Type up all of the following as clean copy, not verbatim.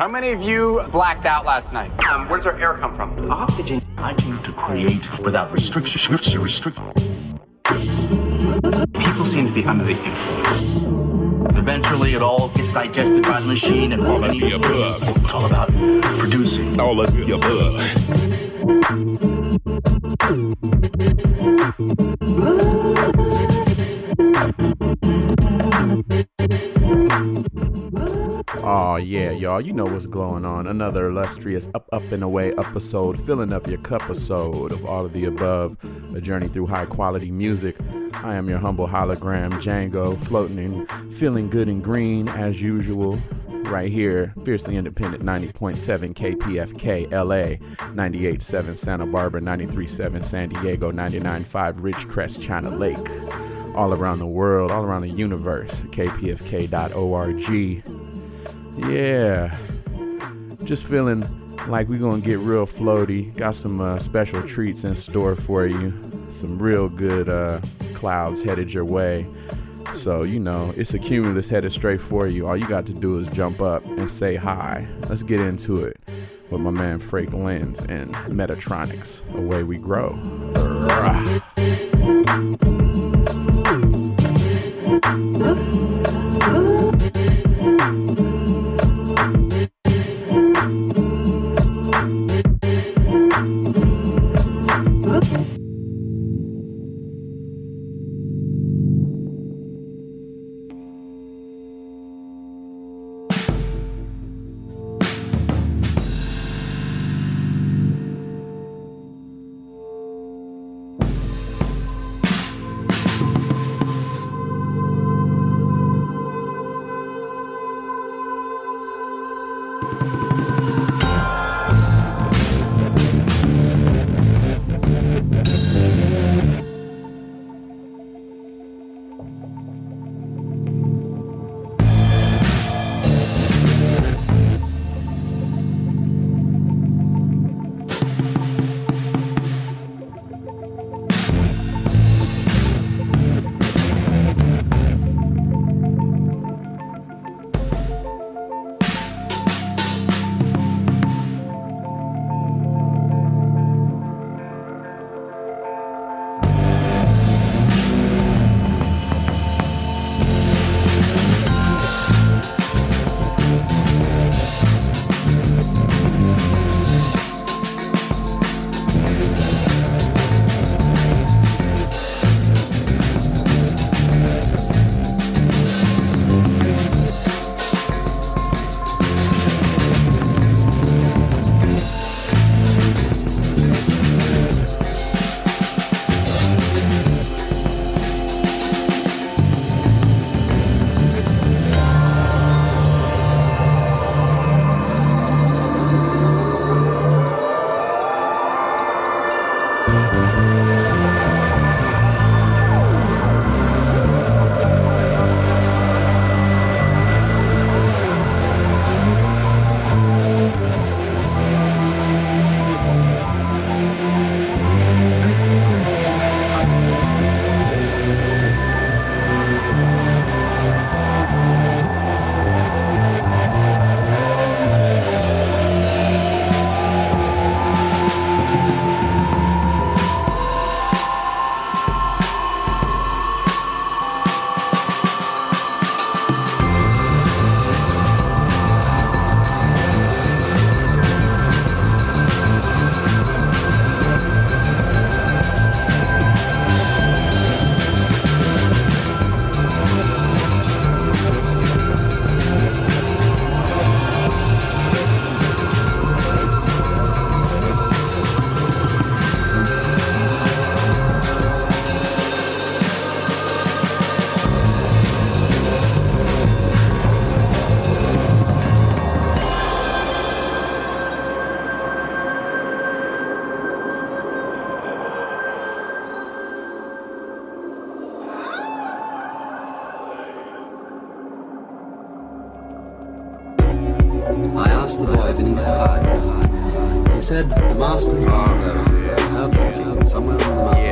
How many of you blacked out last night? Where does our air come from? Oxygen. I came to create without restriction. People seem to be under the influence. Eventually, it all gets digested by the machine and all of the above. It's all about producing. All of the above. Oh yeah, y'all, you know what's going on. Another illustrious up and away episode, filling up your cup episode of All of the Above, a journey through high quality music. I am your humble hologram, Django, floating and feeling good and green as usual, right here, fiercely independent, 90.7 KPFK, LA, 98.7 Santa Barbara, 93.7 San Diego, 99.5 Ridgecrest, China Lake, all around the world, all around the universe, kpfk.org. Yeah, just feeling like we're going to get real floaty. Got some special treats in store for you. Some real good clouds headed your way. So, you know, it's a cumulus headed straight for you. All you got to do is jump up and say hi. Let's get into it with my man Frank Lenz and Metatronics. Away we grow. Somewhere on the mountain,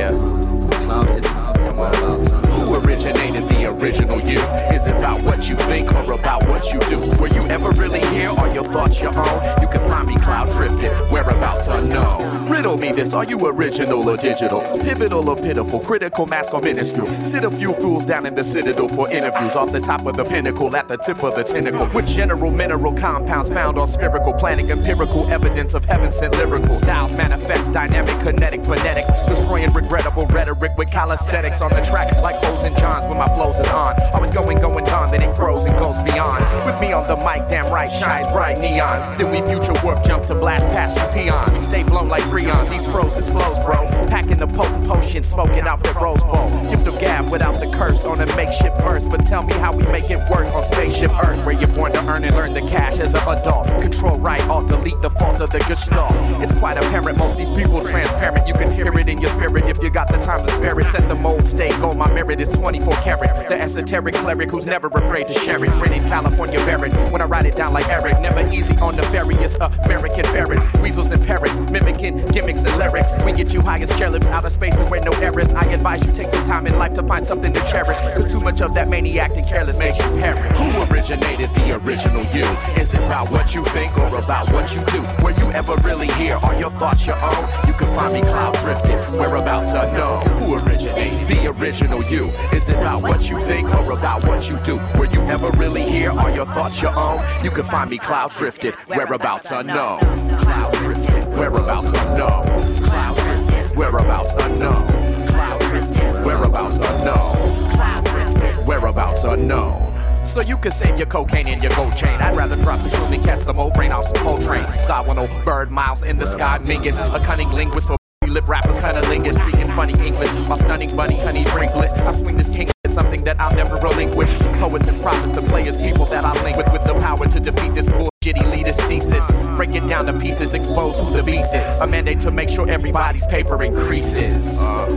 yeah. Clouded, and whereabouts. who originated the original you? Is it about what you think or about what you do? Were you ever really here? Are your thoughts your own? You can find me cloud drifted, whereabouts unknown. Riddle me this, are you original or digital? Pivotal or pitiful, critical mass or minuscule? Sit a few fools down in the citadel for interviews. Off the top of the pinnacle, at the tip of the tentacle. With general mineral compounds found on spherical planet, empirical evidence of heaven sent lyrical styles manifest dynamic, kinetic, phonetics, destroying regrettable rhetoric with calisthenics on the track like O's and Johns when my blows is on. Always going on, then it grows and goes beyond. With me on the mic, damn right, shines bright neon. Then we future warp jump to blast past your peons. We stay blown like Freon, these frozen flows, bro. Packing the potent potion, smoking out the Rose Bowl. Gift of gab without the curse on a makeshift verse. But tell me how we make it work on Spaceship Earth, where you're born to earn and learn the cash as an adult. Control right, alt delete the fault of the gestalt. It's quite apparent, most these people transparent. You can hear it in your spirit if you got the time to spare it. Set the mold, stay gold, my merit is 24 karat. The esoteric cleric who's never afraid to share it. Rented California Barrett, when I write it down like Eric. Never easy on the various American ferrets. Weasels and parrots, mimicking gimmicks and lyrics. We get you high as cherubs, out of space and where no air is. I advise you take some time in life to find something to cherish. Cause too much of that maniac and careless makes you perish. Who originated the original you? Is it about what you think or about what you do? Were you ever really here? Are your thoughts your own? You can find me cloud drifted, whereabouts unknown. Who originated the original you? Is it about what you think or about what you do? Were you ever really here? Are your thoughts your own? You can find me cloud drifted, whereabouts unknown. Cloud drifted, whereabouts unknown. Cloud drifted, whereabouts unknown. Cloud drifted, whereabouts unknown. Cloud drifted, whereabouts unknown. So you can save your cocaine and your gold chain. I'd rather drop the shoe than catch the old brain off some Coltrane. Zawano, bird miles in the sky, Mingus, a cunning linguist for lip rappers, cunnilingus, speaking funny English. My stunning bunny, honey, ringless. I swing this king. Something that I'll never relinquish. Poets and prophets, the players, people that I link with the power to defeat this bullshit elitist thesis. Break it down to pieces, expose who the beast is. A mandate to make sure everybody's paper increases. Yeah,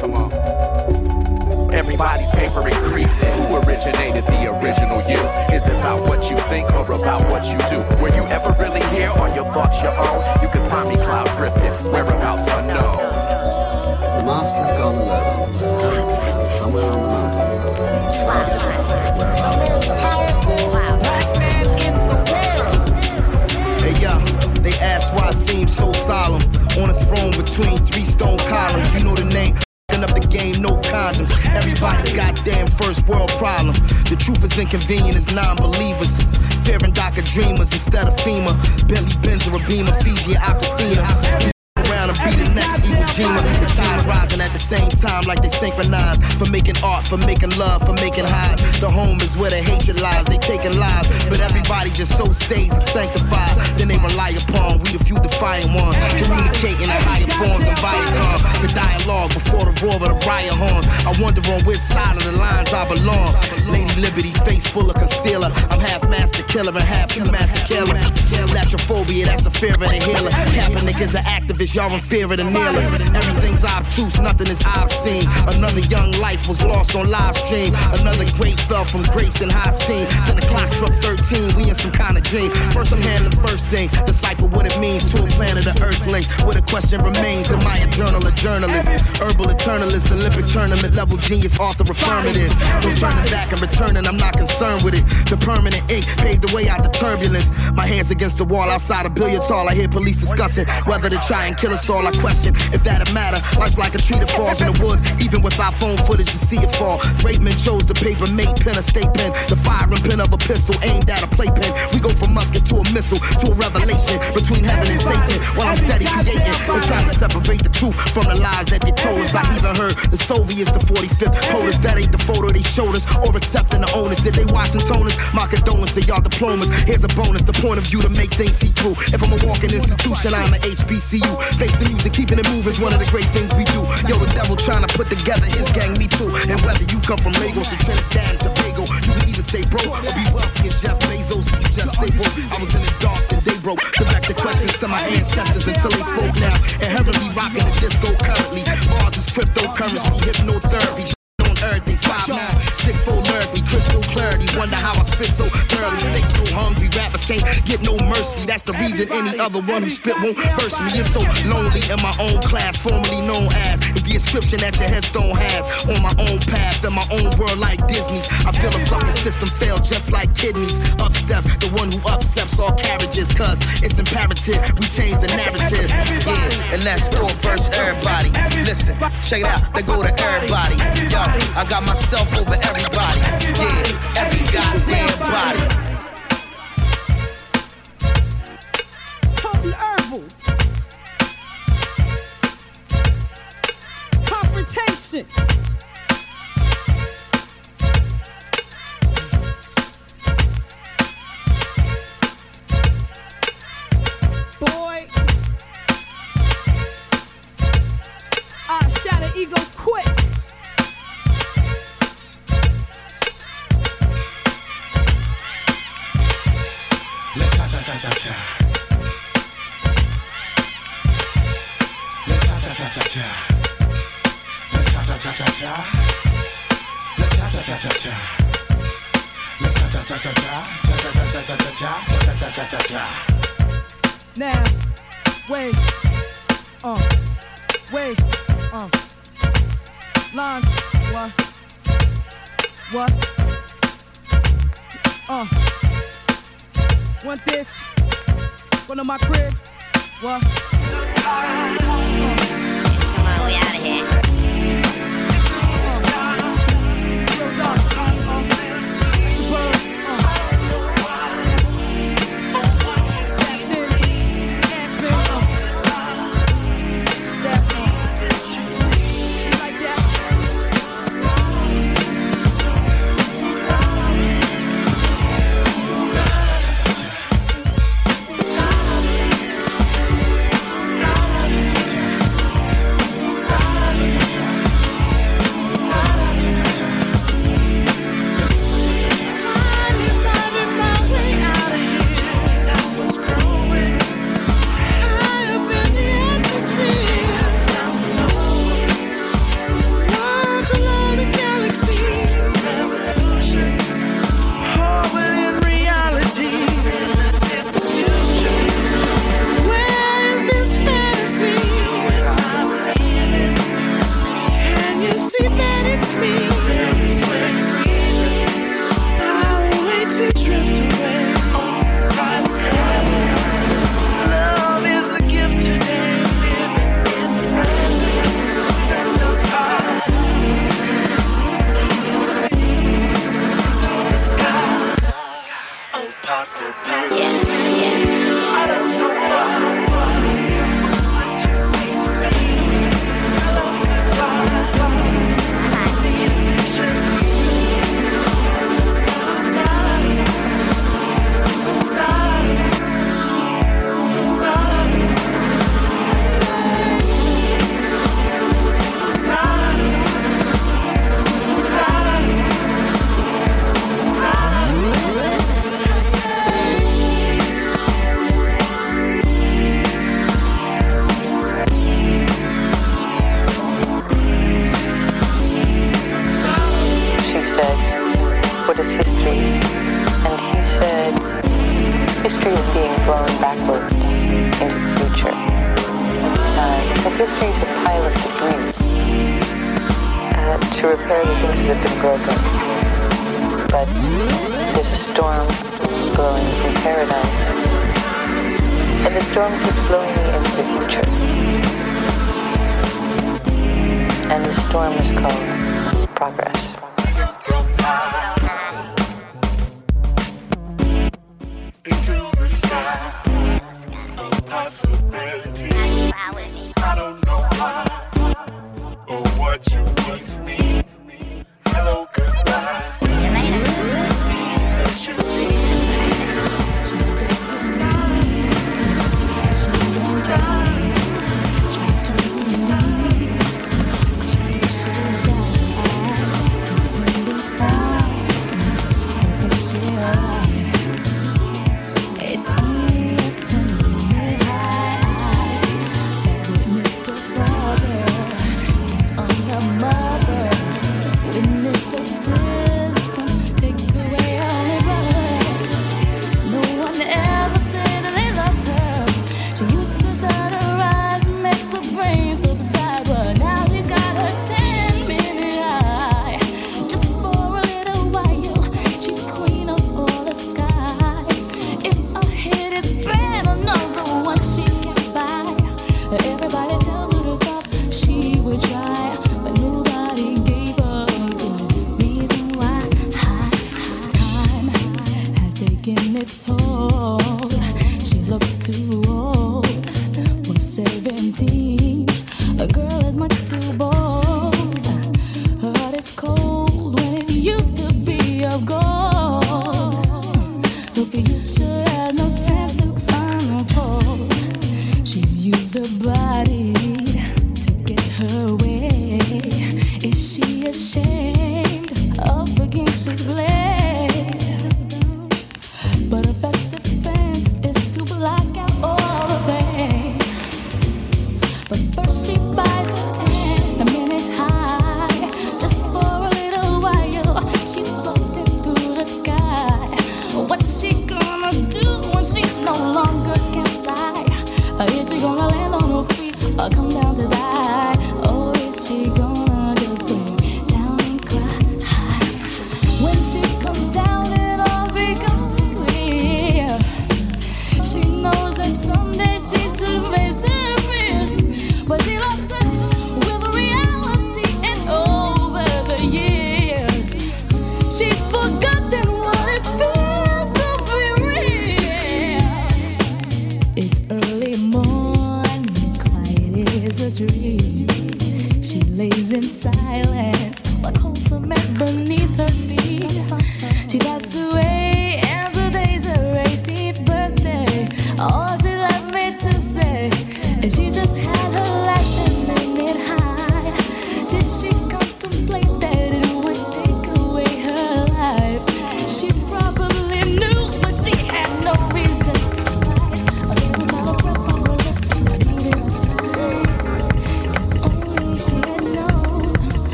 come on. Everybody's paper increases. Who originated the original you? Is it about what you think or about what you do? Were you ever really here? Are your thoughts your own? You can find me cloud drifted, whereabouts unknown. The master's gone low. Somewhere on the mountains. Cloud drifted, whereabouts unknown. Black man in the world. Hey y'all, they ask why I seem so solemn. On a throne between three stone columns. You know the name. Up the game, no condoms. Everybody goddamn first world problem. The truth is inconvenient as non-believers. Fear and DACA dreamers instead of FEMA. Bentley, Benz, or a Beamer, Fiji, Aquafina. Around and be the next Iwo Jima. The tide rising at the same time like they synchronize. For making art, for making love, for making highs. The home is where the hatred lies. They taking lives, but everybody just so saved and sanctified. Then they rely upon we the few defiant ones. Communicating in higher forms of Viacom. To dialogue before the roar of the riot horns. I wonder on which side of the lines I belong. Lady Liberty, face full of concealer. I'm half master killer and half master killer. Latrophobia, that's a fear of the healer. Kaepernick is an activist. Y'all in fear of the kneeler. Everything's obtuse, nothing is obscene. Another young life was lost on live stream. Another great fell from grace and high steam. Then the clock struck 13, we in some kind of dream. First I'm handling first thing, decipher what it means to a planet of earthlings. Where the question remains, am I a journal, a journalist? Herbal eternalist, Olympic tournament level genius, author affirmative. Don't turn it back and return it, I'm not concerned with it. The permanent ink paved the way out the turbulence. My hands against the wall outside a billiards hall. I hear police discussing whether to try and kill us all. I question if that'll matter. Life's like a tree that falls in the woods, even with our phone footage to see it fall. Great men chose the paper mate pen, a state pen, the firing pin of a pistol aimed at a playpen. We go from musket to a missile to a revelation between heaven and Satan. While I'm steady creating and trying to separate the truth from the lies that they told us. I even heard the Soviets, the 45th Polish. That ain't the photo they showed us or accepting the onus. Did they Washingtoners? My condolence to y'all diplomas. Here's a bonus, the point of view to make things see through. If I'm a walking institution, I'm an HBCU. Face the music, keeping it moving's one of the great things we do. Yo, the devil trying to put together his gang, me too. And whether you come from Lagos or Trinidad and Tobago, you can either stay broke or be wealthy as Jeff Bezos. You just stay broke. I was in the dark and they broke. The back the questions to my ancestors until they spoke now. And heavenly rocking the disco currently. Mars is cryptocurrency, hypnotherapy. On earth, they 5'9", 6'4" lurk me, crystal clarity. Wonder how I spit so thoroughly, stay so hungry rappers can't get no mercy. That's the reason any other one who spit won't verse me. It's so lonely in my own class, formerly known as the inscription that your headstone has. On my own path, in my own world like Disney's. I feel a fucking system fail just like kidneys. Up steps, the one who upsets all carriages, cause it's imperative we change the narrative. Yeah, and let's go verse everybody. Listen, check it out, they go to everybody. Yo, I got myself over everybody. Yeah, every goddamn body. Now, wait, lines, what, want this, run to my crib, what, come on, we out of here, it's a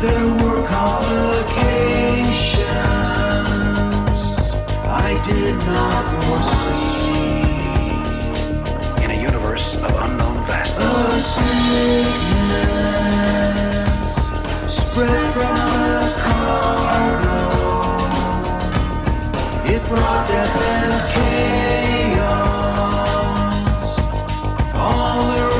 There were complications I did not foresee. In a universe of unknown vastness, a sickness spread from the cargo. It brought death and chaos all around.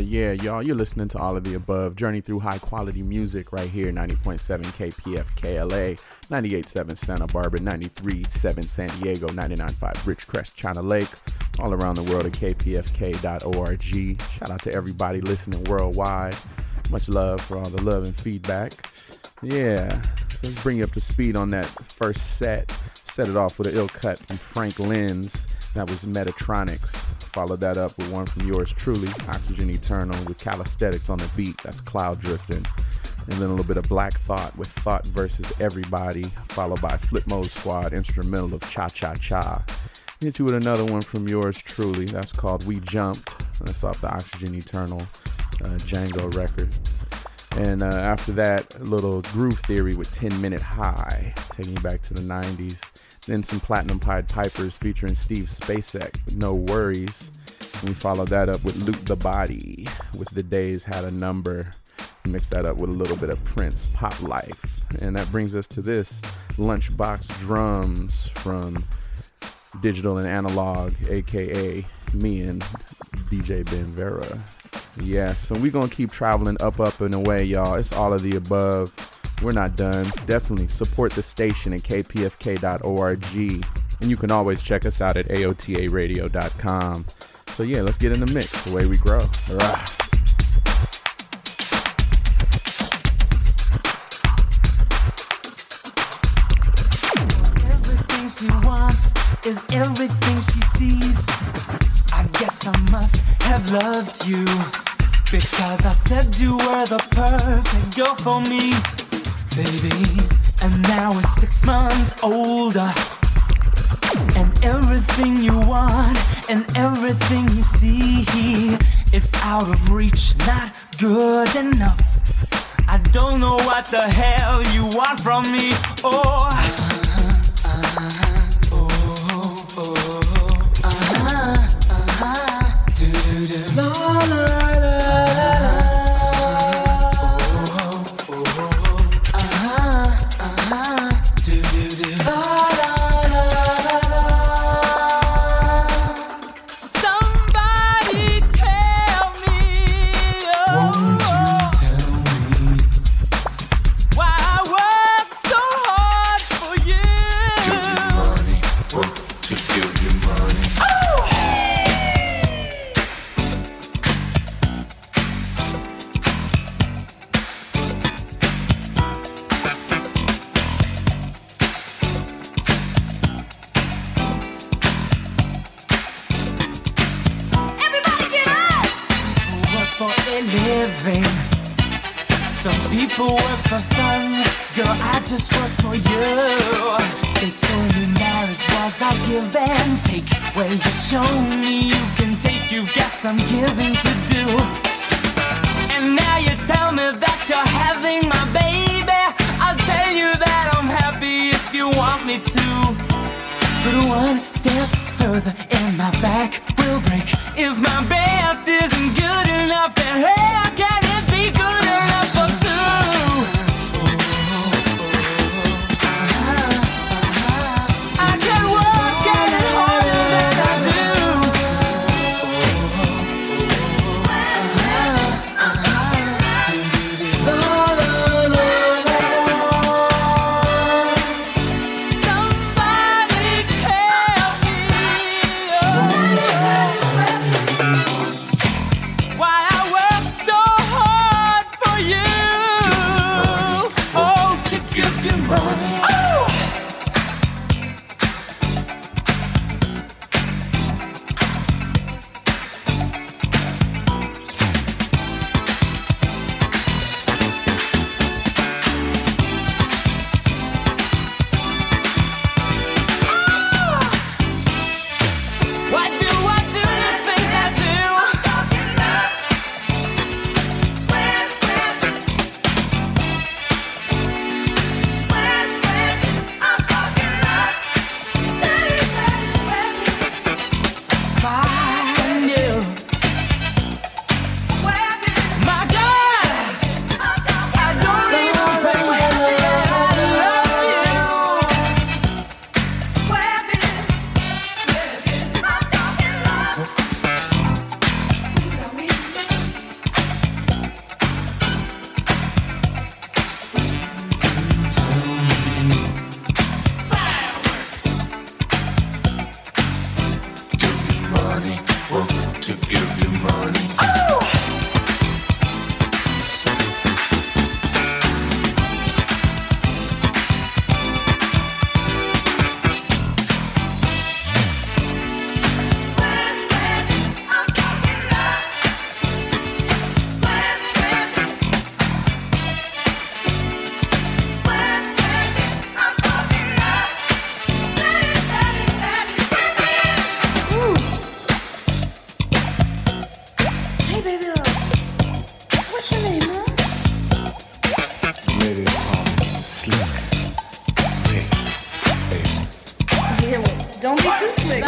Yeah, y'all, you're listening to all of the above. Journey through high quality music right here, 90.7 KPFK LA, 98.7 Santa Barbara, 93.7 San Diego, 99.5 Ridgecrest, China Lake, all around the world at kpfk.org. Shout out to everybody listening worldwide. Much love for all the love and feedback. Yeah, so let's bring you up to speed on that first set. Set it off with an ill cut from Frank Lenz. That was Metatronics. Followed that up with one from yours truly, Oxygen Eternal, with Calisthenics on the beat. That's Cloud Drifting. and then a little bit of Black Thought with Thought Versus Everybody, followed by Flip Mode Squad, instrumental of Cha Cha Cha. Hit you with another one from yours truly. That's called We Jumped. That's off the Oxygen Eternal Django record. And after that, a little Groove Theory with 10 Minute High, taking you back to the 90s. Then some Platinum Pied Pipers featuring Steve Spacek with No Worries. And we followed that up with Luke the Body with The Days Had a Number. Mix that up with a little bit of Prince, Pop Life. And that brings us to this, Lunchbox Drums from Digital and Analog, aka me and DJ Ben Vera. Yeah, so we're gonna keep traveling up and away, y'all. It's all of the above. We're not done. Definitely support the station at kpfk.org, and you can always check us out at aotaradio.com. So yeah, let's get in the mix the way we grow. All right. Is everything she sees. I guess I must have loved you, because I said you were the perfect girl for me, baby. And now it's 6 months older, and everything you want and everything you see is out of reach, not good enough. I don't know what the hell you want from me. Oh, la la la la oh oh oh do do do la la la la la. Somebody tell me, oh, won't you tell me why I work so hard for you? Give you money, work to give you money. Some people work for fun, girl, I just work for you. They told me marriage was a give and take. Well, you show me you can take, you've got some giving to do. And now you tell me that you're having my baby. I'll tell you that I'm happy if you want me to. But one step further and my back will break. If my best isn't good enough, then hey, I can it be good enough for two? slick. Hey, hey. Don't be too slick.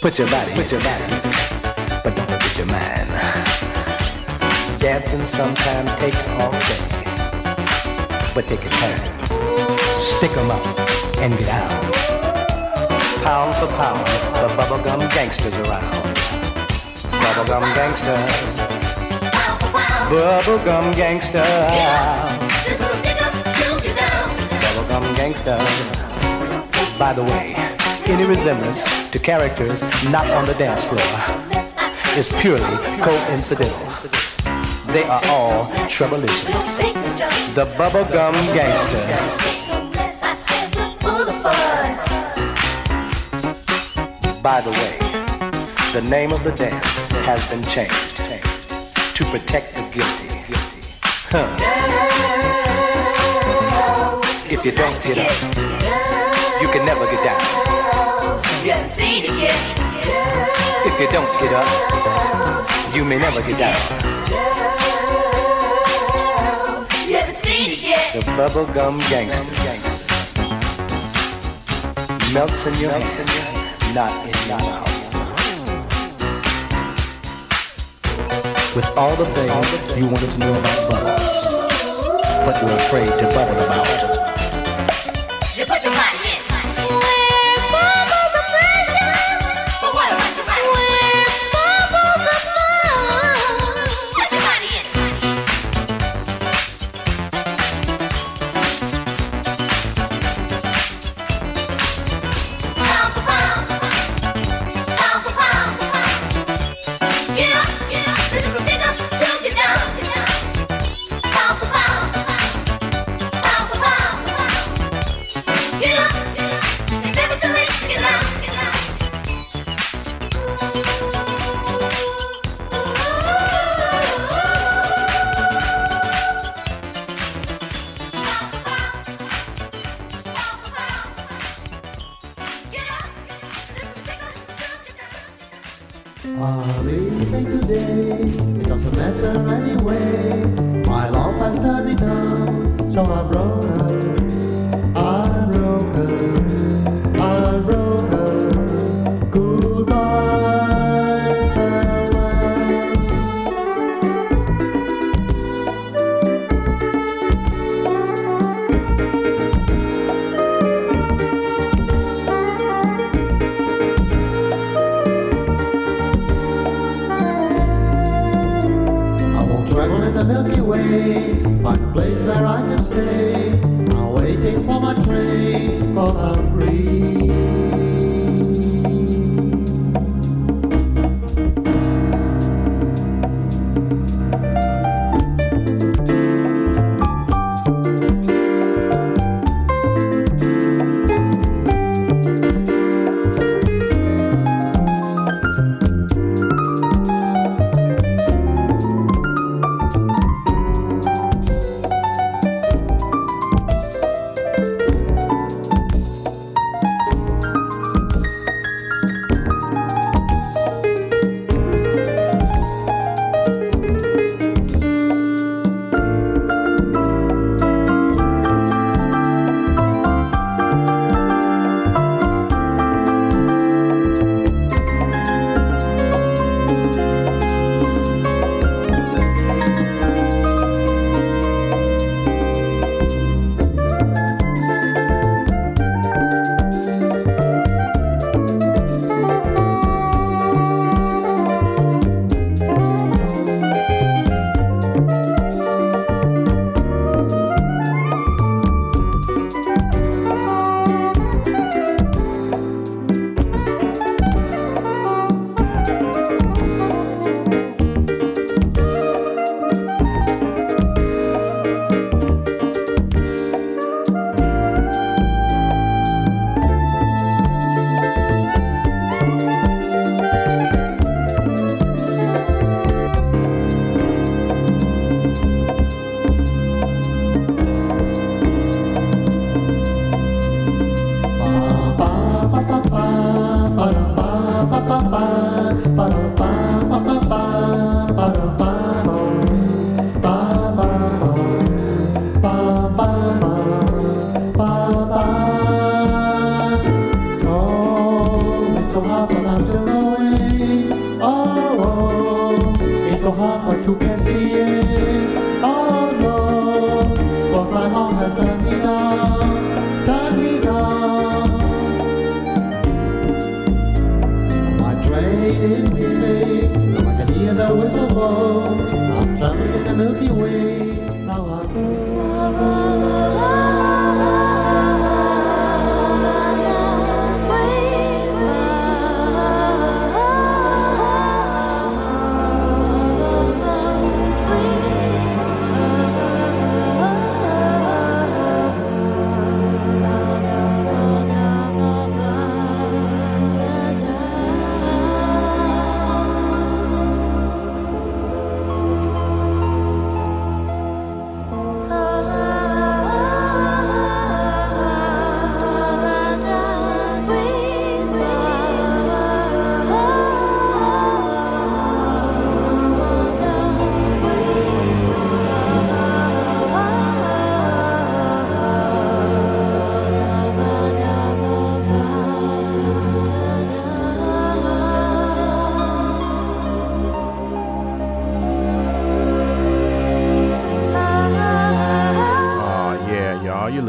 Put your body, but don't forget your mind. Dancing sometimes takes all day, but take your time. Stick 'em up and get out. Pound for pound, the bubblegum gangsters around. Bubblegum gangsters. Bubblegum gangsters. This will stick up till you down. Bubblegum gangsters. By the way, any resemblance to characters not on the dance floor is purely coincidental. They are all troublicious. The bubblegum gangster. By the way, the name of the dance has been changed to protect the guilty. If you don't get up, you can never get down. You haven't seen it yet. If you don't get up, you may never get down. You haven't seen it yet. The bubblegum gangsters melts in your hand, not in your mouth. With all the things you wanted to know about bubbles, but were afraid to bubble about. You put your body in. I'll take the day, it doesn't matter anyway. My love has done it now, so I'm grown up. I'm grown up. I'm grown up. Goodbye, Milky Way, find a place where I can stay. I'm waiting for my train, cause I'm free.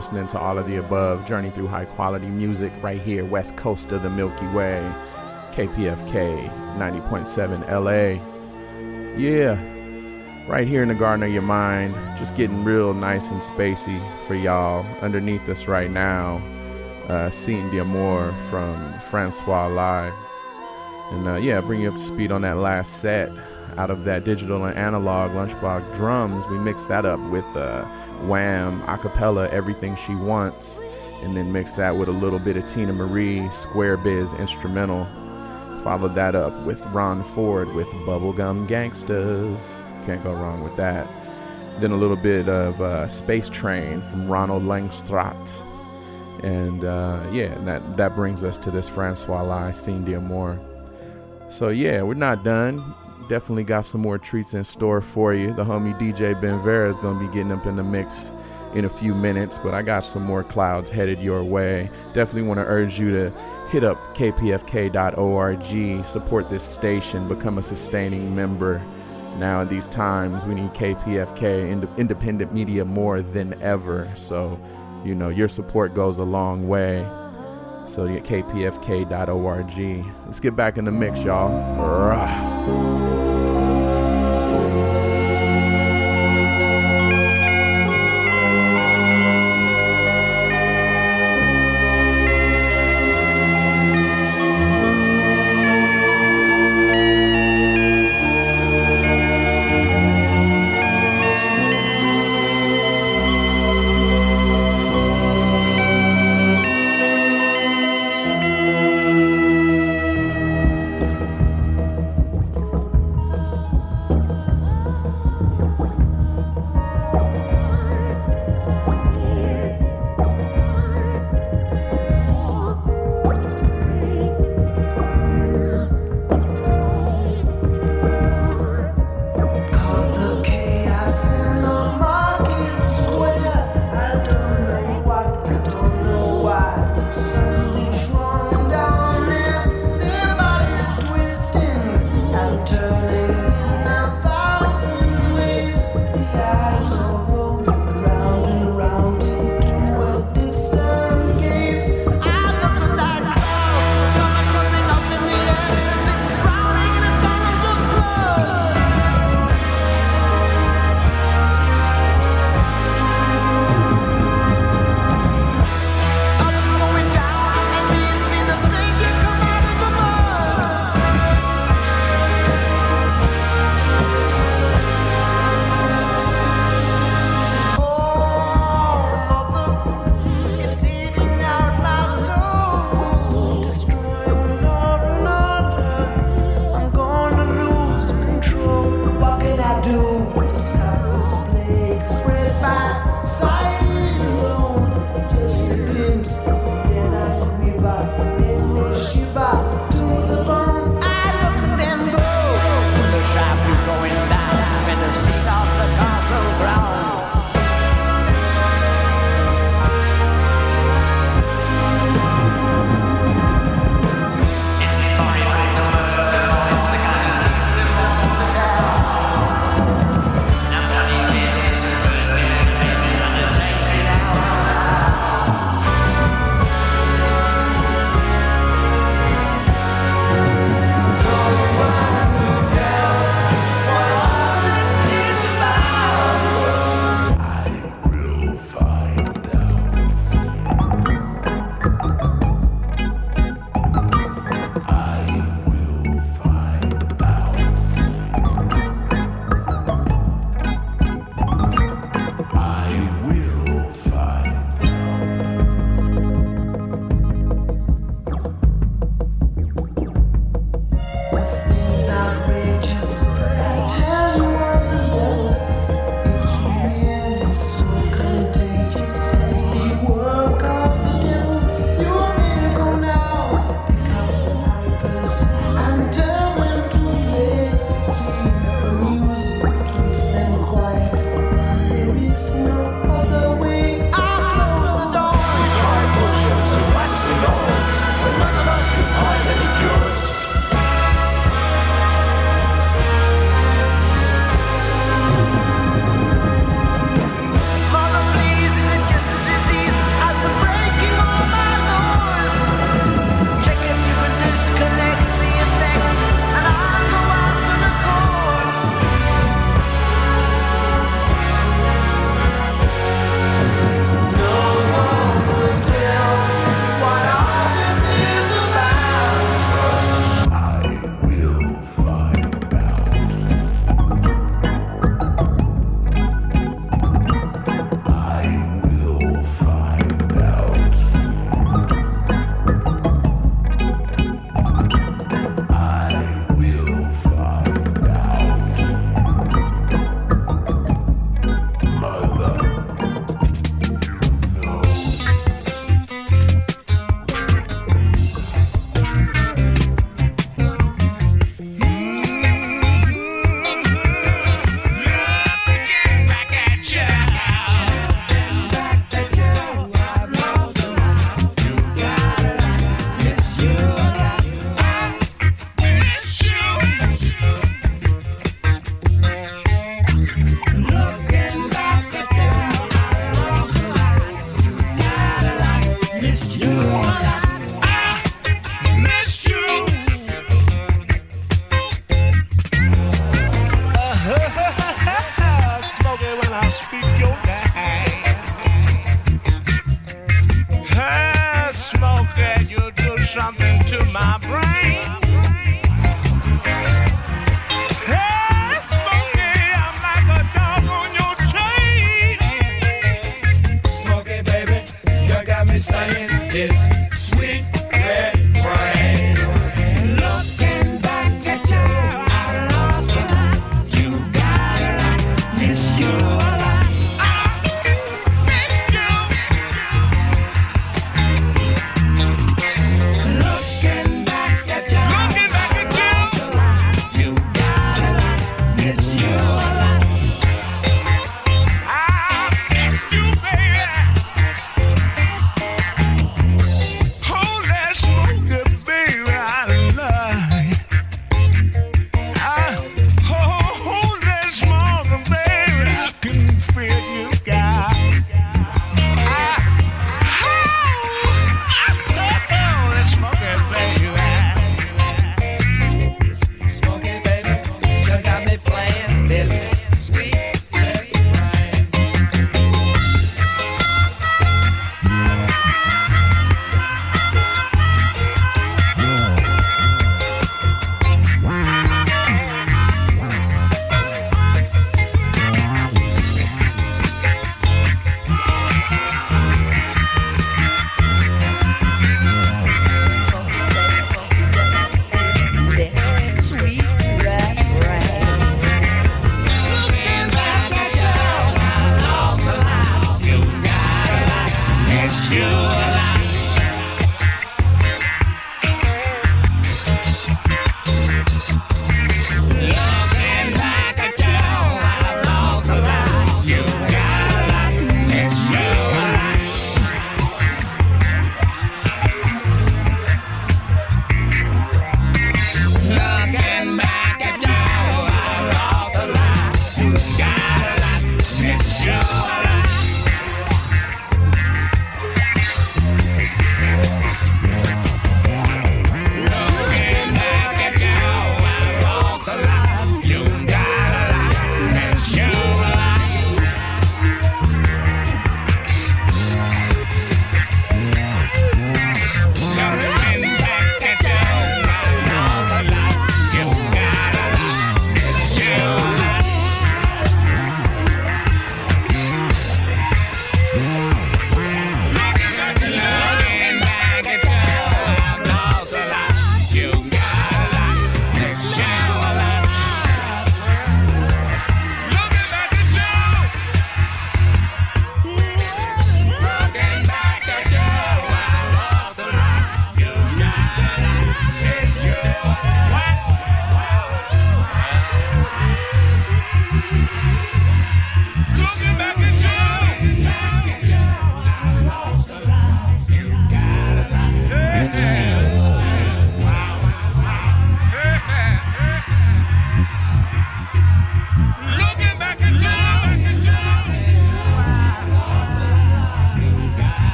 Listening to all of the above, journey through high quality music right here, west coast of the Milky Way, KPFK 90.7 LA. Yeah, right here in the garden of your mind, just getting real nice and spacey for y'all. Underneath us right now, Scene d'Amour from Francois Lai. And yeah, bring you up to speed on that last set out of that Digital and Analog Lunchbox Drums. We mixed that up with Wham, acapella, Everything She Wants, and then mix that with a little bit of Tina Marie, Square Biz instrumental. Followed that up with Ron Ford with Bubblegum Gangsters. Can't go wrong with that. Then a little bit of Space Train from Ronald Langstraat. And yeah, that brings us to this Francois Lai, Scene d'Amour. So yeah, we're not done. Definitely got some more treats in store for you. The homie DJ Ben Vera is going to be getting up in the mix in a few minutes, but I got some more clouds headed your way. Definitely want to urge you to hit up kpfk.org, support this station, become a sustaining member. Now in these times, we need KPFK, independent media, more than ever. So, you know, your support goes a long way. So yeah, kpfk.org. Let's get back in the mix, y'all. Rah.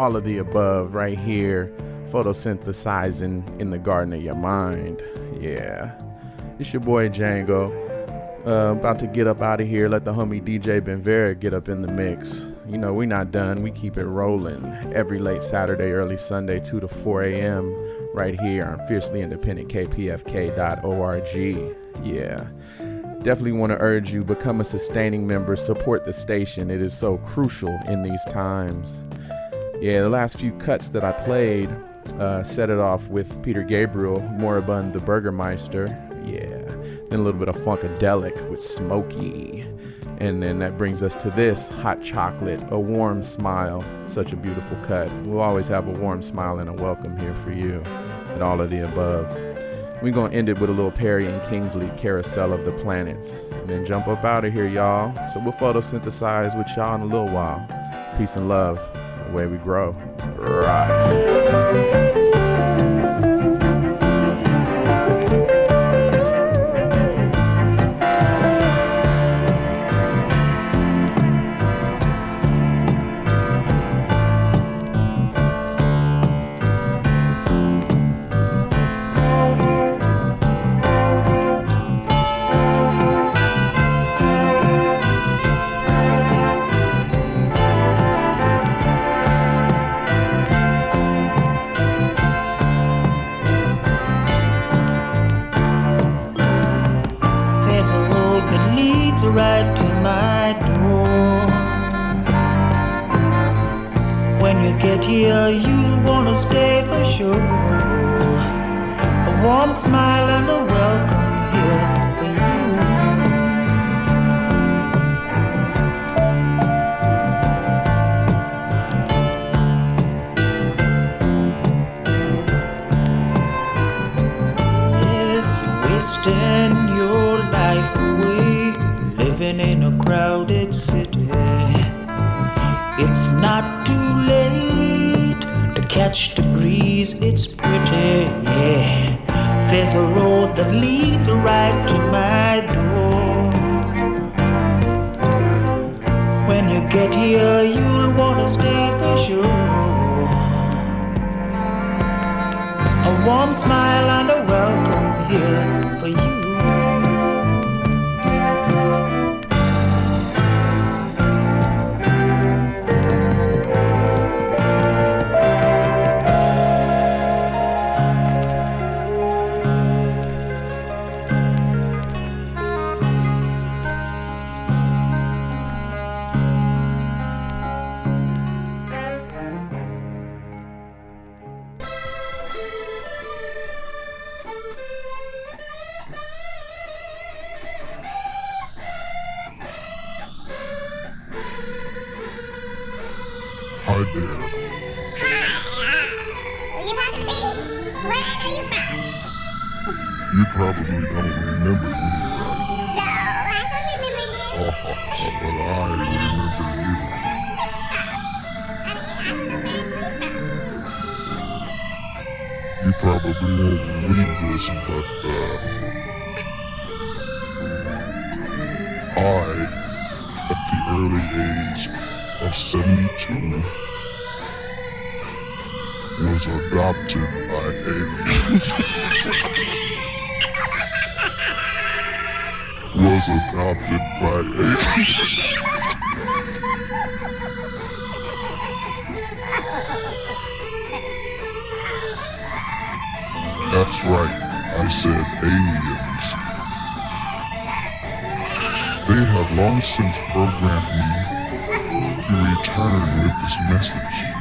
All of the above right here, photosynthesizing in the garden of your mind. Yeah, it's your boy Django, about to get up out of here. Let the homie DJ Ben Vera get up in the mix. You know, we not done, we keep it rolling every late Saturday, early Sunday, 2 to 4 a.m. right here on Fiercely Independent KPFK.org. yeah, definitely want to urge you, become a sustaining member, support the station. It is so crucial in these times. Yeah, the last few cuts that I played, set it off with Peter Gabriel, Moribund the Burgermeister. Yeah, then a little bit of Funkadelic with Smokey. And then that brings us to this, Hot Chocolate, A Warm Smile. Such a beautiful cut. We'll always have a warm smile and a welcome here for you and all of the above. We're going to end it with a little Perry and Kingsley, Carousel of the Planets. And then jump up out of here, y'all. So we'll photosynthesize with y'all in a little while. Peace and love. Where we grow. Right. here, you'll wanna stay for sure. A warm smile and a welcome here for you. Yes, wasting your life away, living in a crowded city. It's not too late to catch the breeze, it's pretty, yeah. There's a road that leads right to my door. When you get here, you'll wanna stay for sure. A warm smile and a welcome here for you. That's right, I said aliens. They have long since programmed me to return with this message.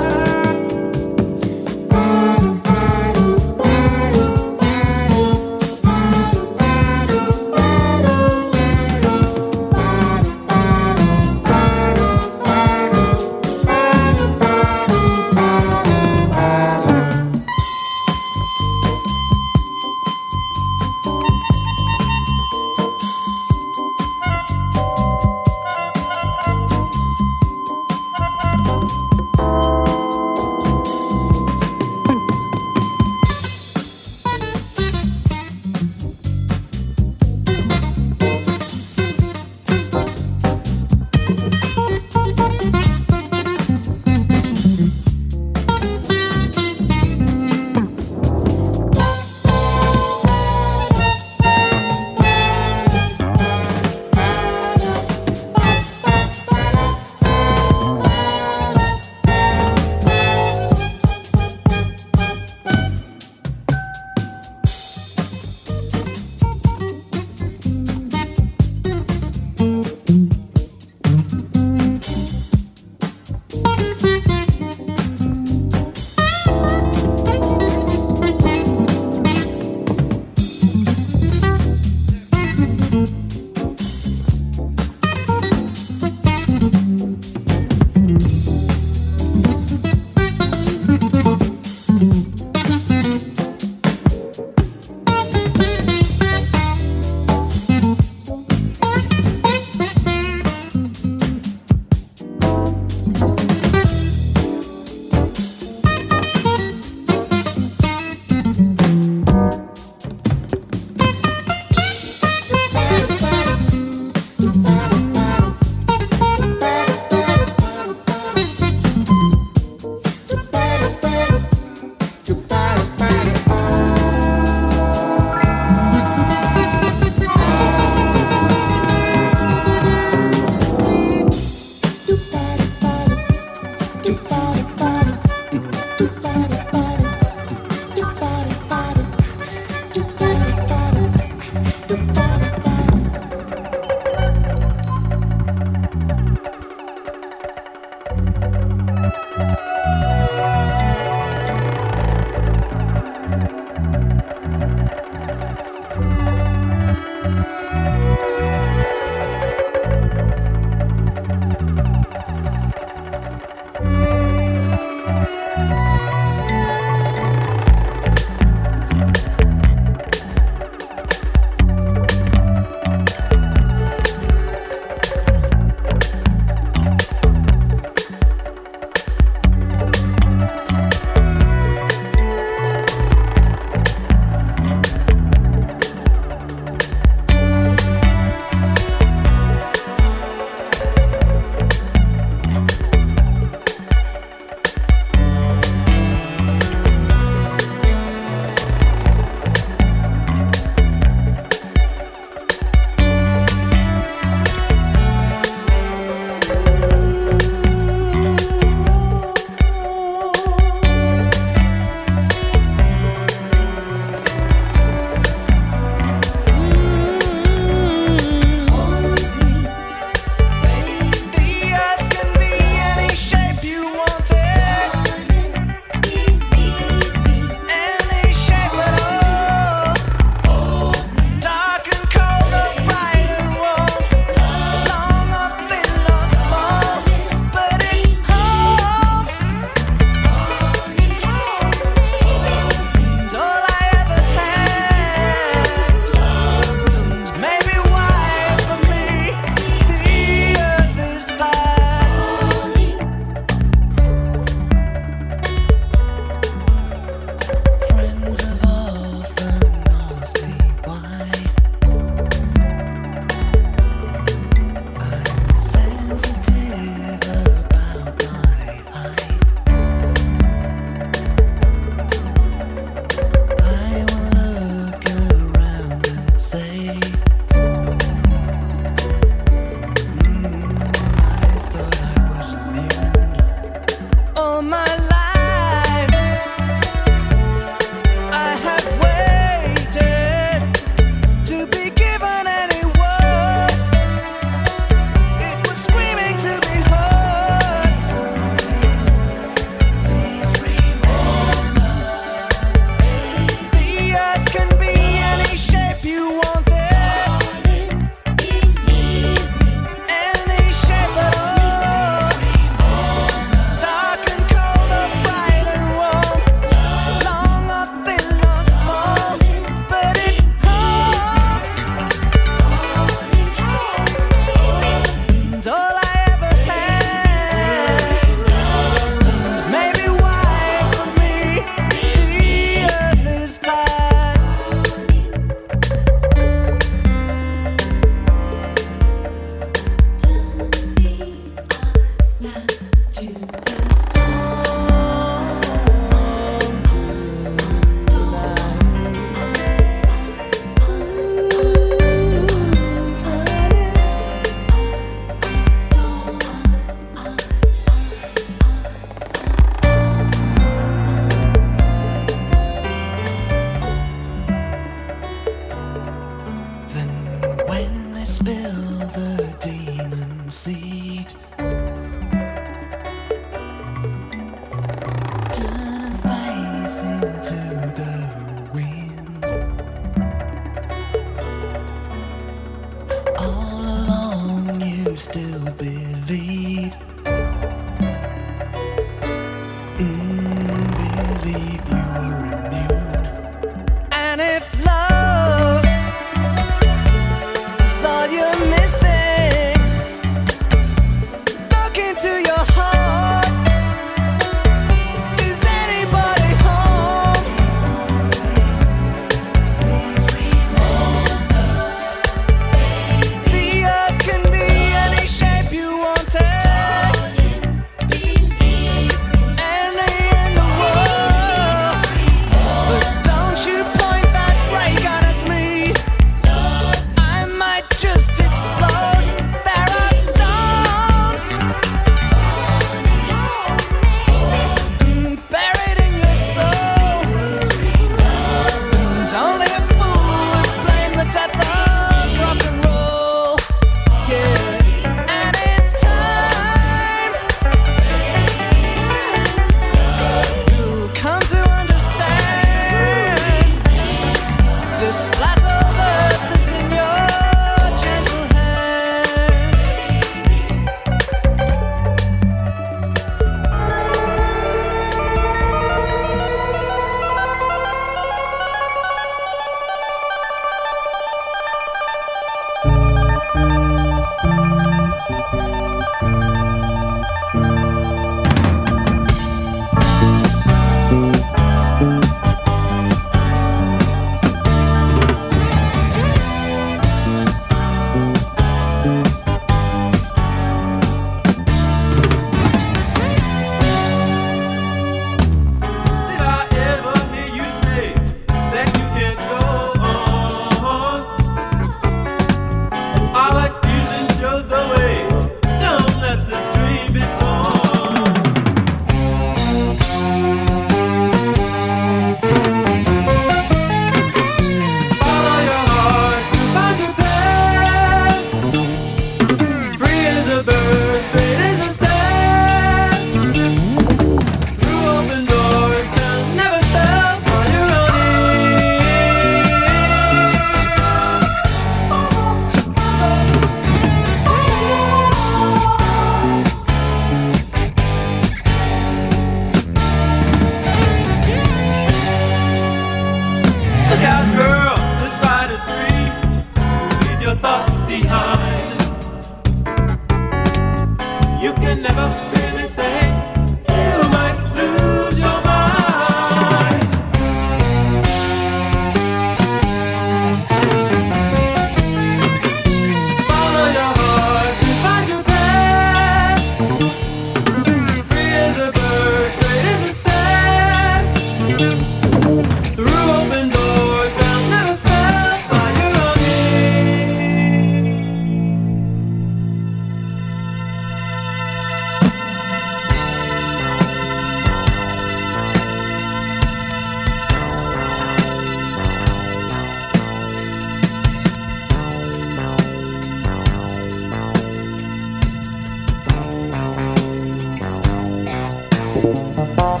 You're with me.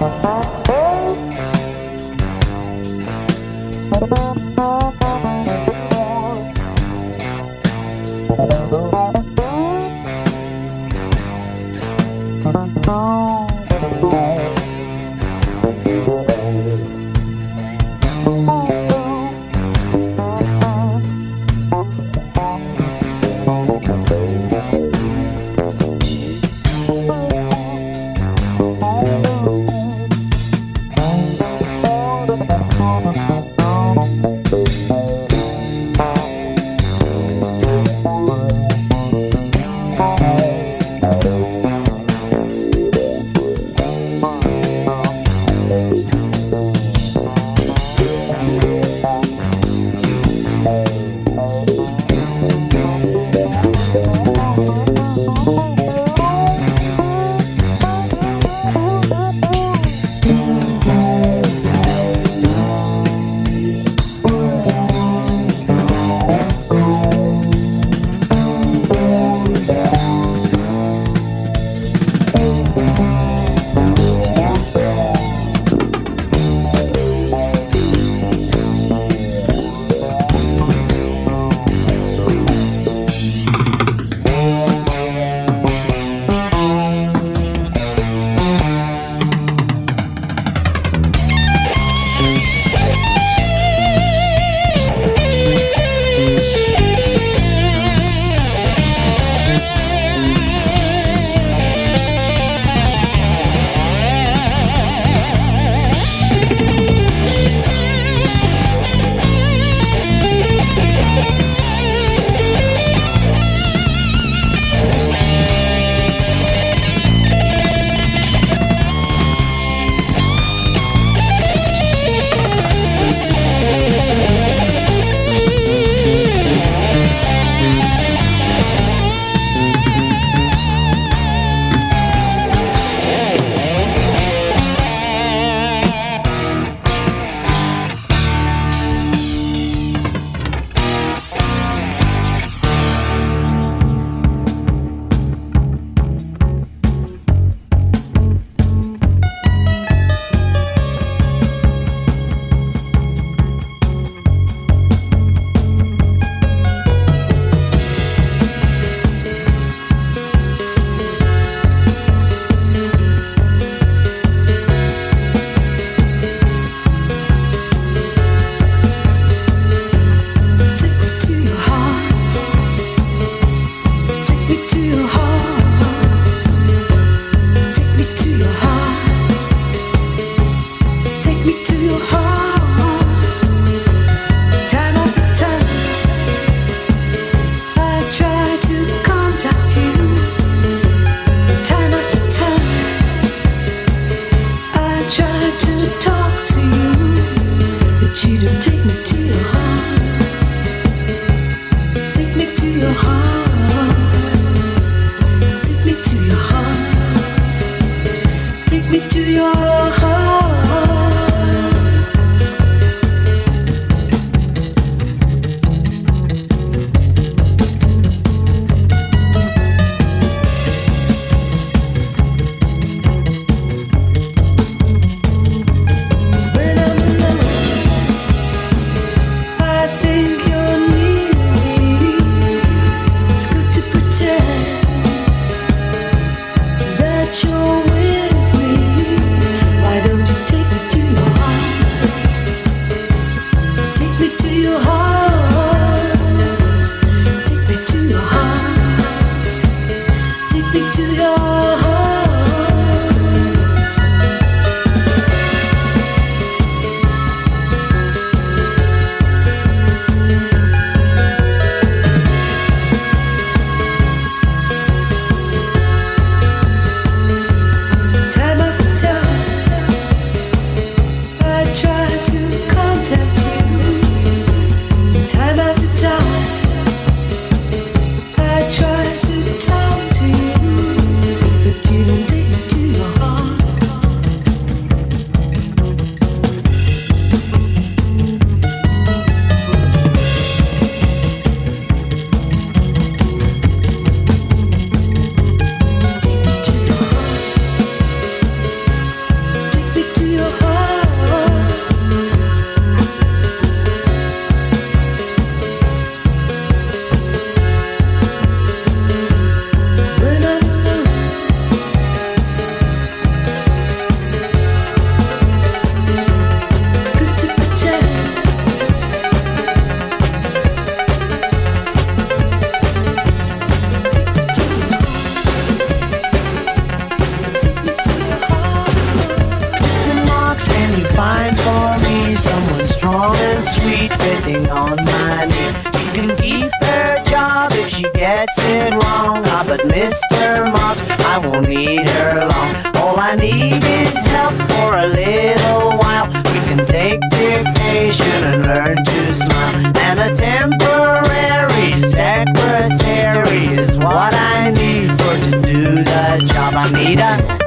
what's in wrong. Ah, but Mr. Marks, I won't need her long. All I need is help for a little while. We can take dictation and learn to smile. And a temporary secretary is what I need for to do the job. I need a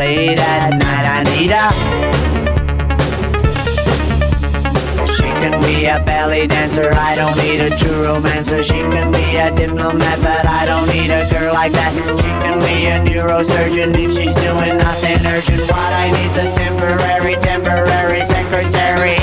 late at night. I need a she can be a belly dancer. I don't need a true romancer. She can be a diplomat, but I don't need a girl like that. She can be a neurosurgeon if she's doing nothing urgent. What I need's a temporary, temporary secretary.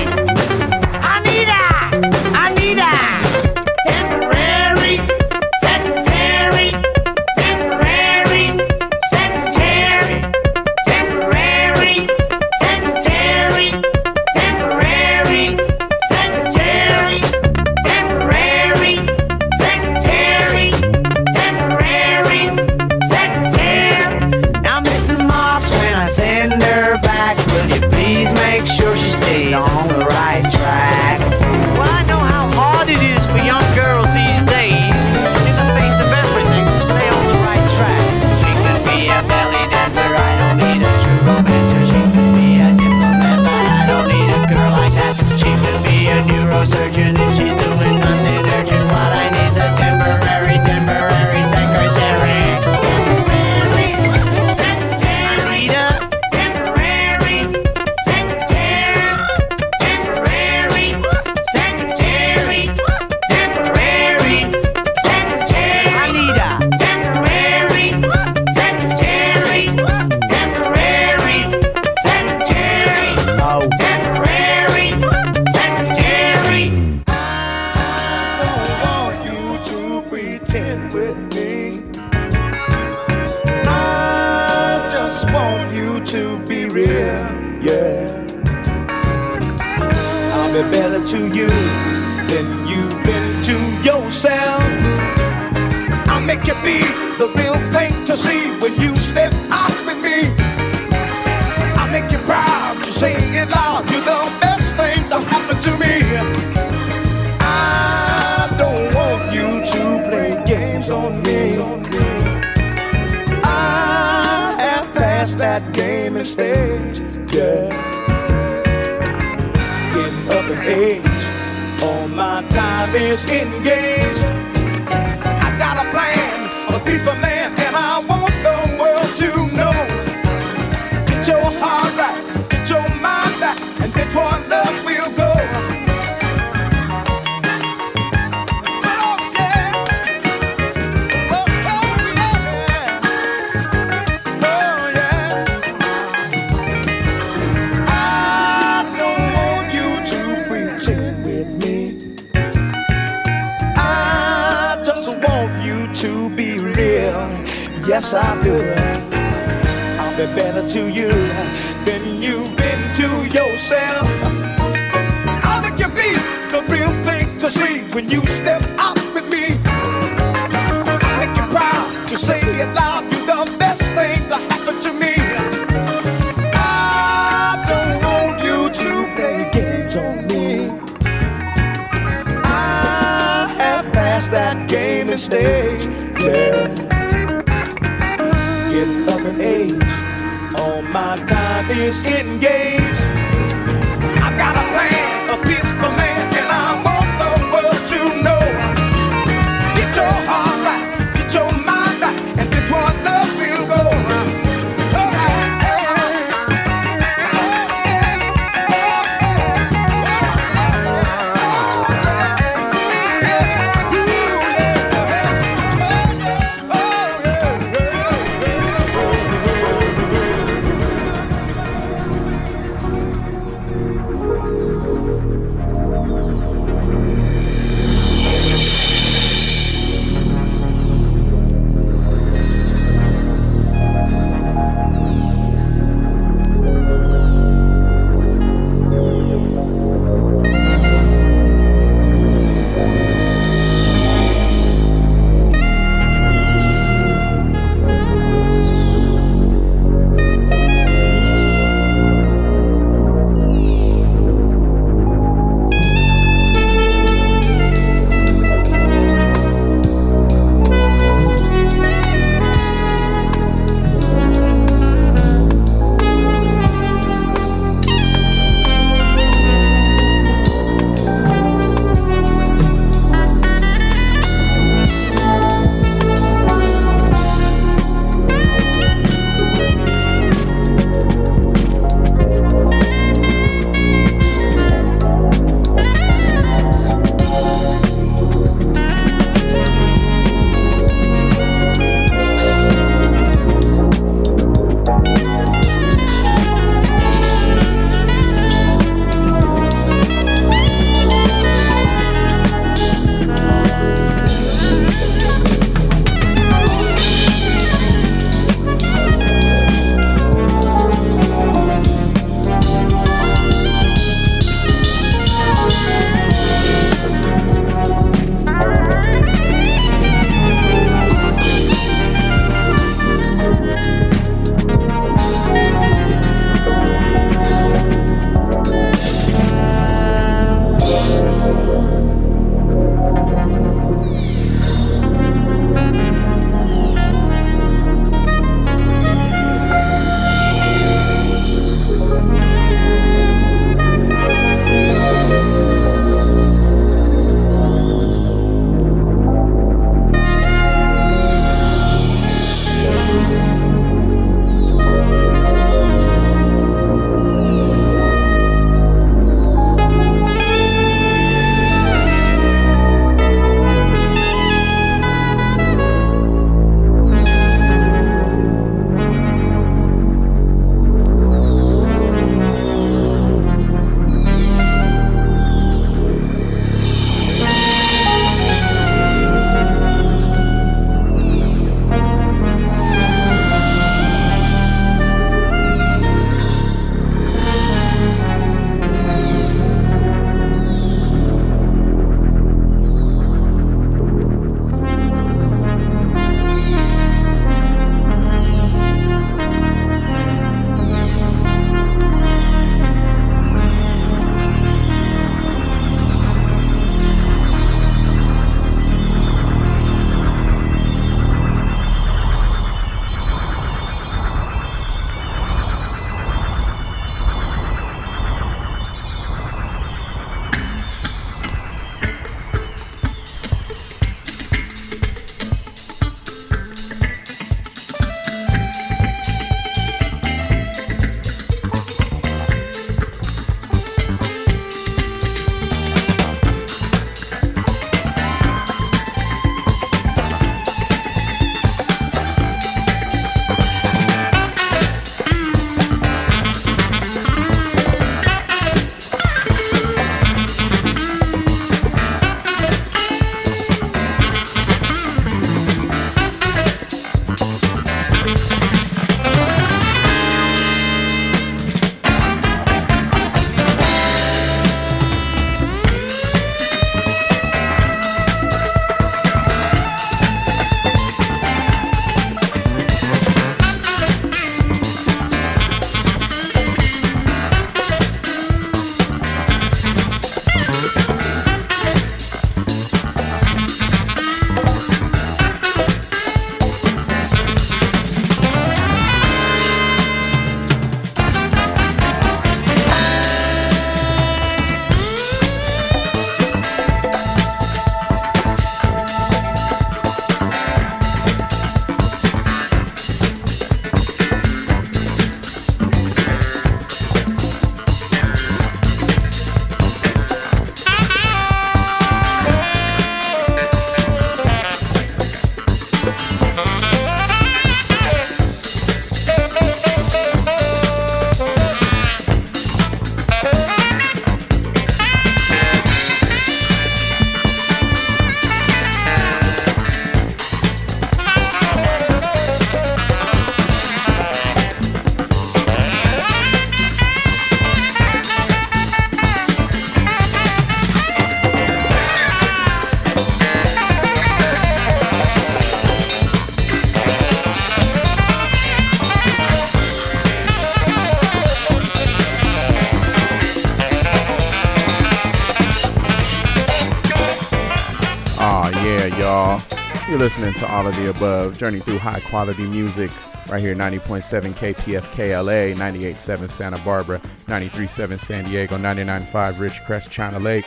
Yeah, y'all. You're listening to All of the Above, journey through high-quality music right here, 90.7 KPFK LA, 98.7 Santa Barbara, 93.7 San Diego, 99.5 Ridgecrest, China Lake.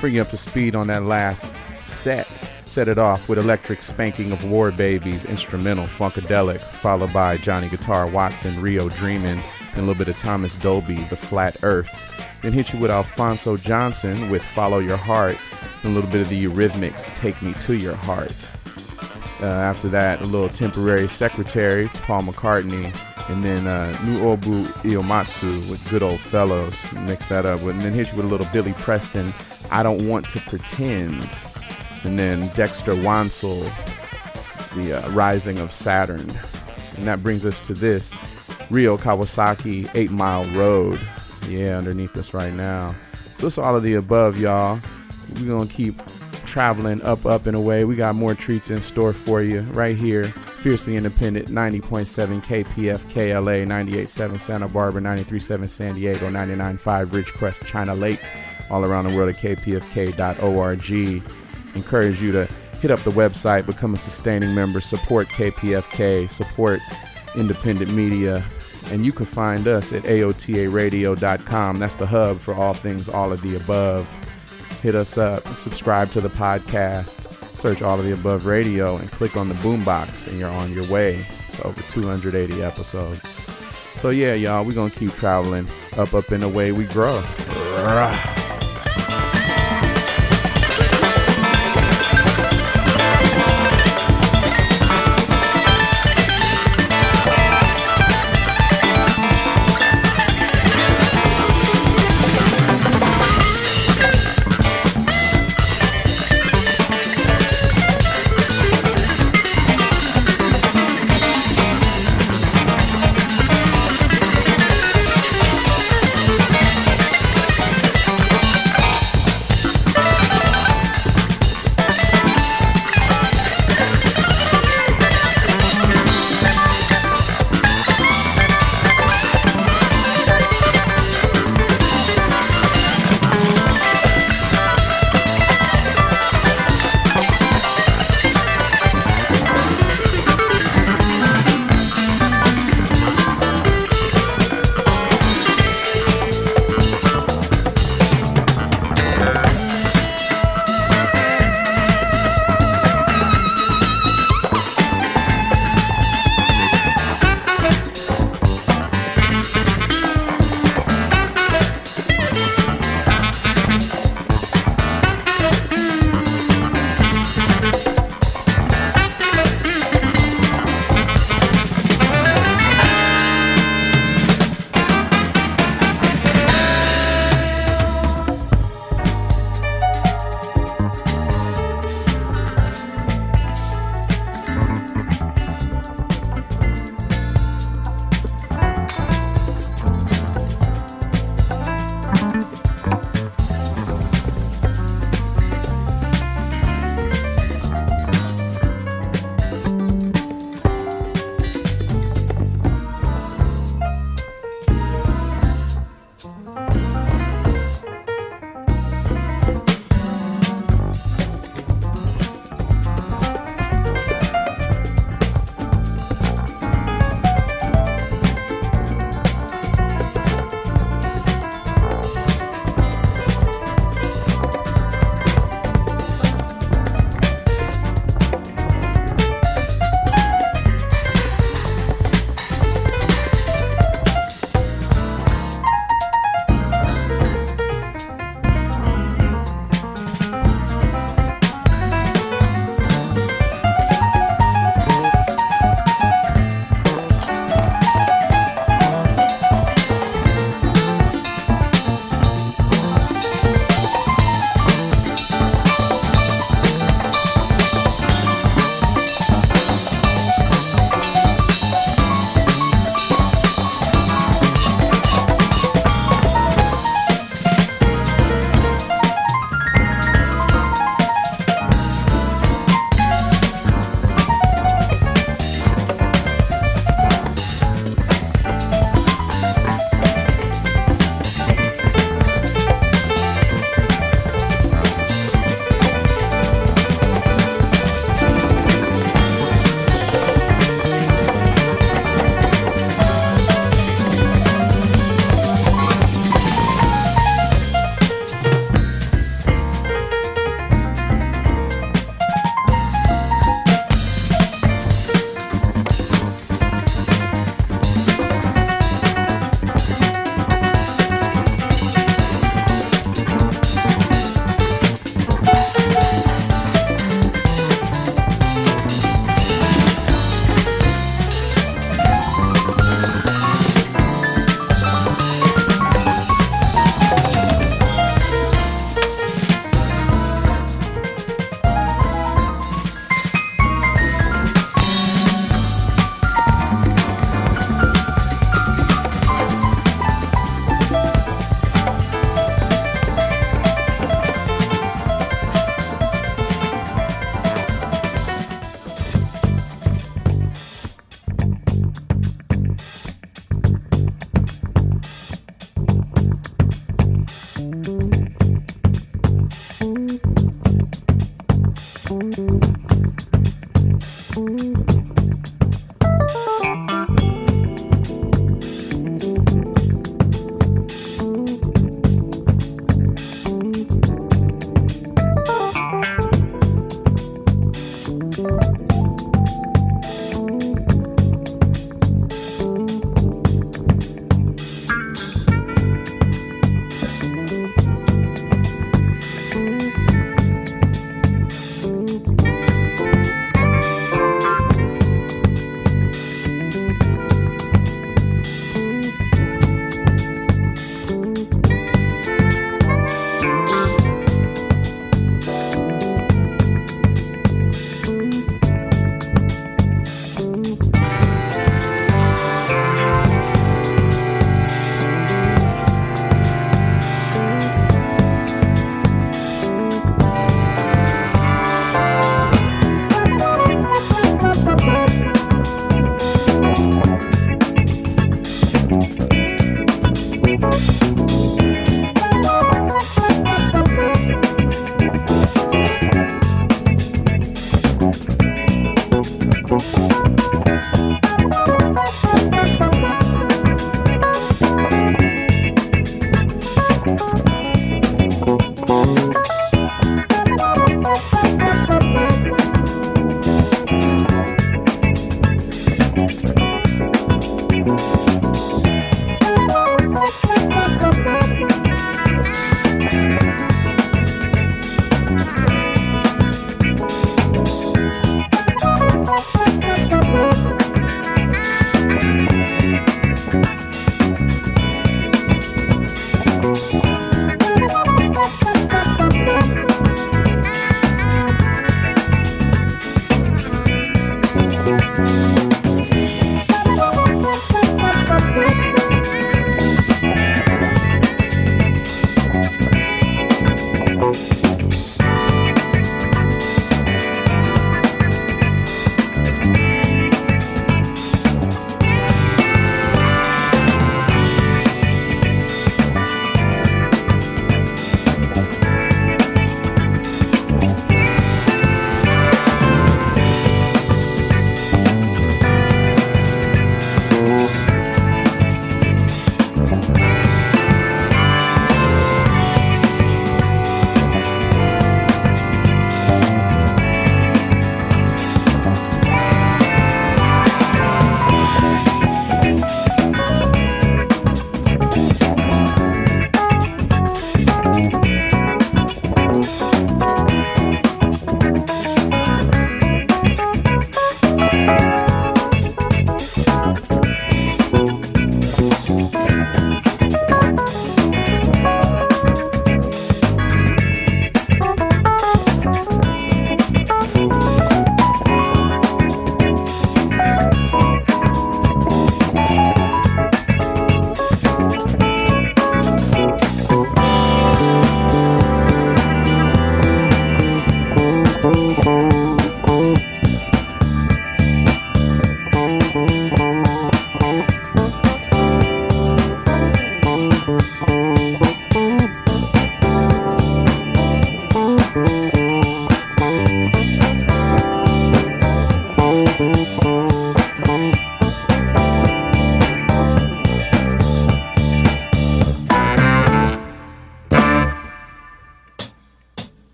Bring you up to speed on that last set. Set it off with Electric Spanking of War Babies, instrumental Funkadelic, followed by Johnny Guitar Watson, Rio Dreamin', and a little bit of Thomas Dolby, The Flat Earth. Then hit you with Alfonso Johnson with Follow Your Heart, and a little bit of the Eurythmics, Take Me to Your Heart. After that, a little Temporary Secretary, Paul McCartney, and then Nuobu Iomatsu with Good Old Fellows. Mix that up with, and then hit you with a little Billy Preston, I Don't Want to Pretend, and then Dexter Wansel, the Rising of Saturn. And that brings us to this, Ryo Kawasaki, 8 Mile Road. Yeah, underneath us right now. So it's all of the above, y'all. We're going to keep traveling up and away. We got more treats in store for you right here. Fiercely Independent, 90.7 KPFK LA, 98.7 Santa Barbara, 93.7 San Diego, 99.5 Ridgecrest, China Lake, all around the world at kpfk.org. Encourage you to hit up the website, become a sustaining member, support KPFK, support independent media, and you can find us at AOTAradio.com. That's the hub for all things all of the above. Hit us up, subscribe to the podcast, search All of the Above Radio, and click on the boombox, and you're on your way to over 280 episodes. So yeah, y'all, we're going to keep traveling up and away we grow.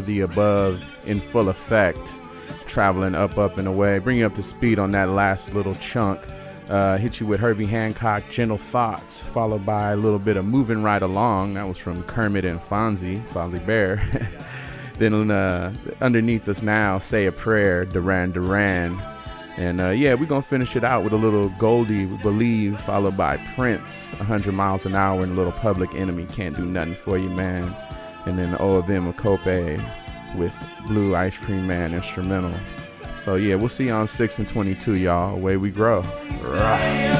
of the above in full effect, traveling up and away, bring you up to speed on that last little chunk. Hit you with Herbie Hancock, Gentle Thoughts, followed by a little bit of Moving Right Along. That was from Kermit and Fonzie Bear. Then underneath us now, Say a Prayer, Duran Duran. And we're going to finish it out with a little Goldie, Believe, followed by Prince, 100 Miles an Hour, and a little Public Enemy, Can't Do Nothing For You, Man. And then O of M Okope with Blue Ice Cream Man instrumental. So, yeah, we'll see you on 6 and 22, y'all. Away we grow. Right.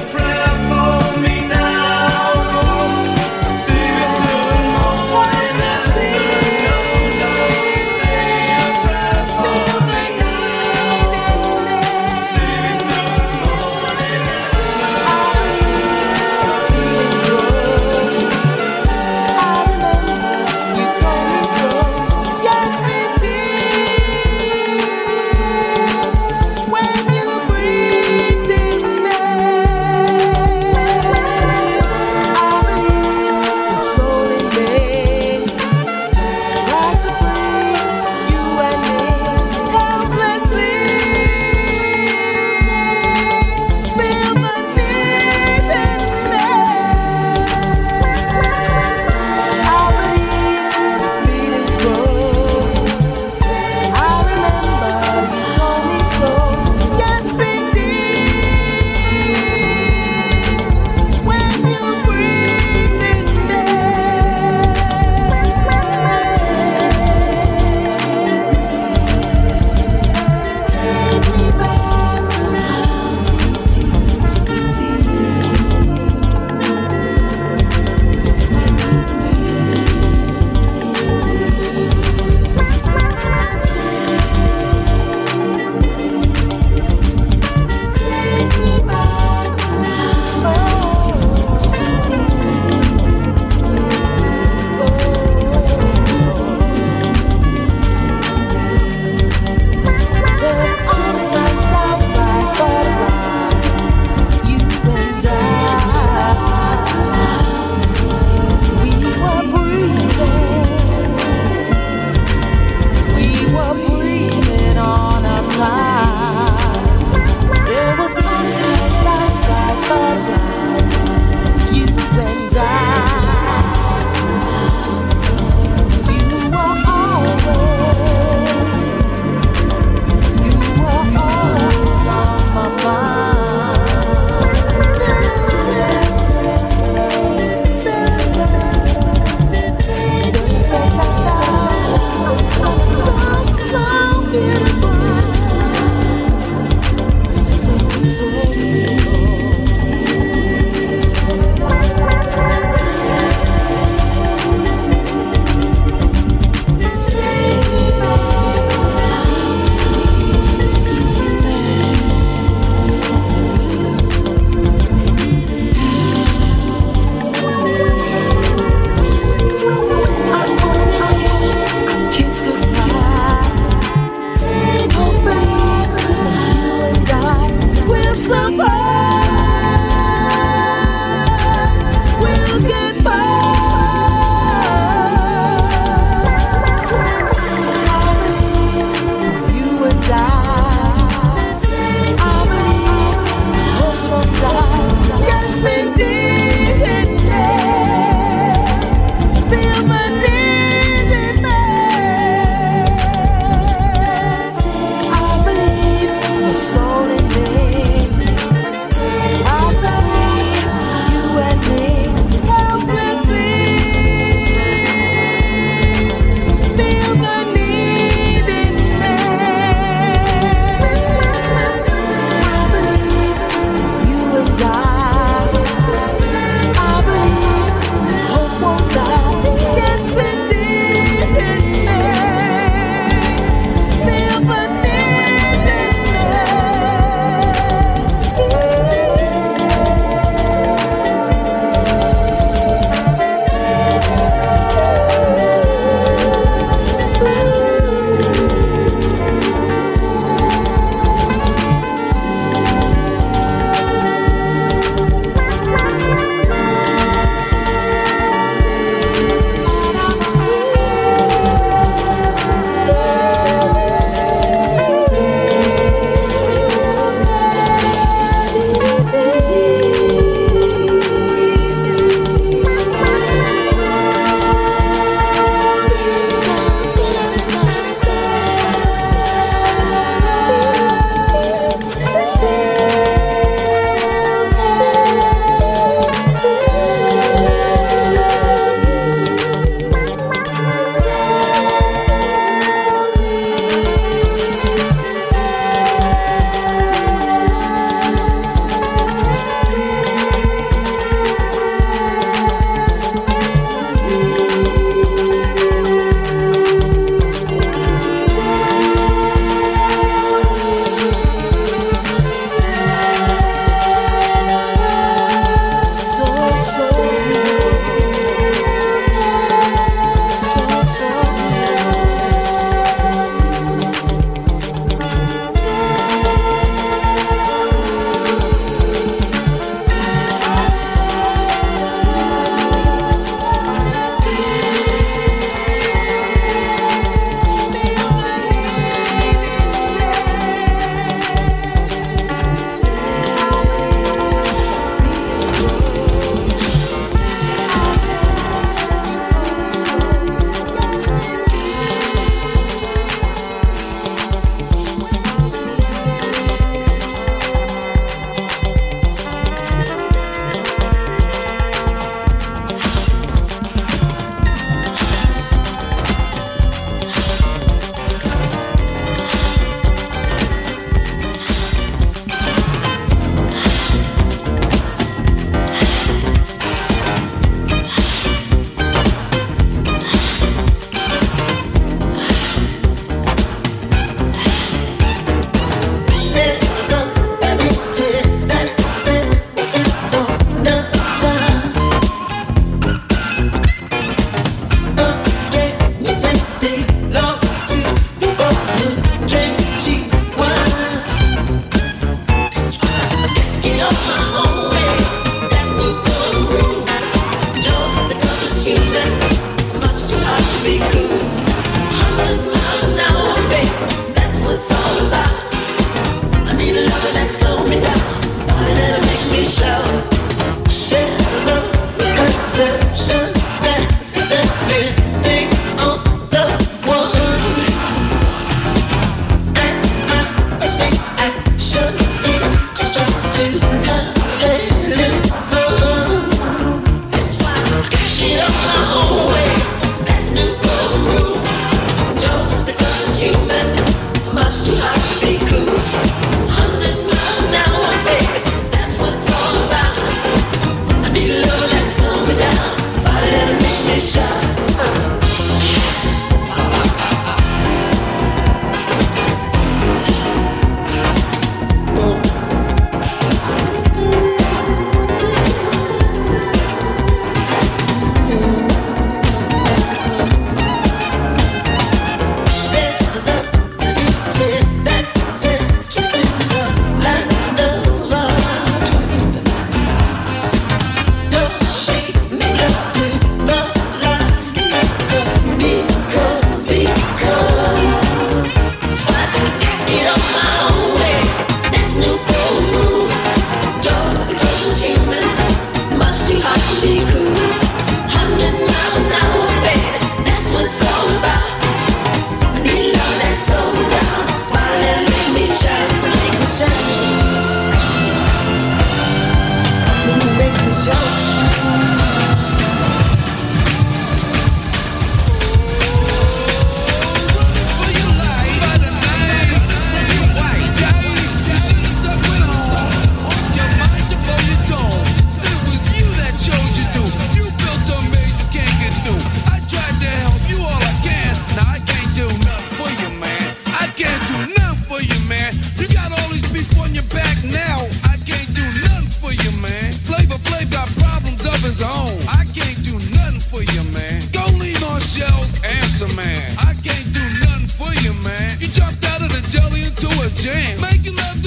Man, I can't do nothing for you, man. You jumped out of the jelly into a jam, making love.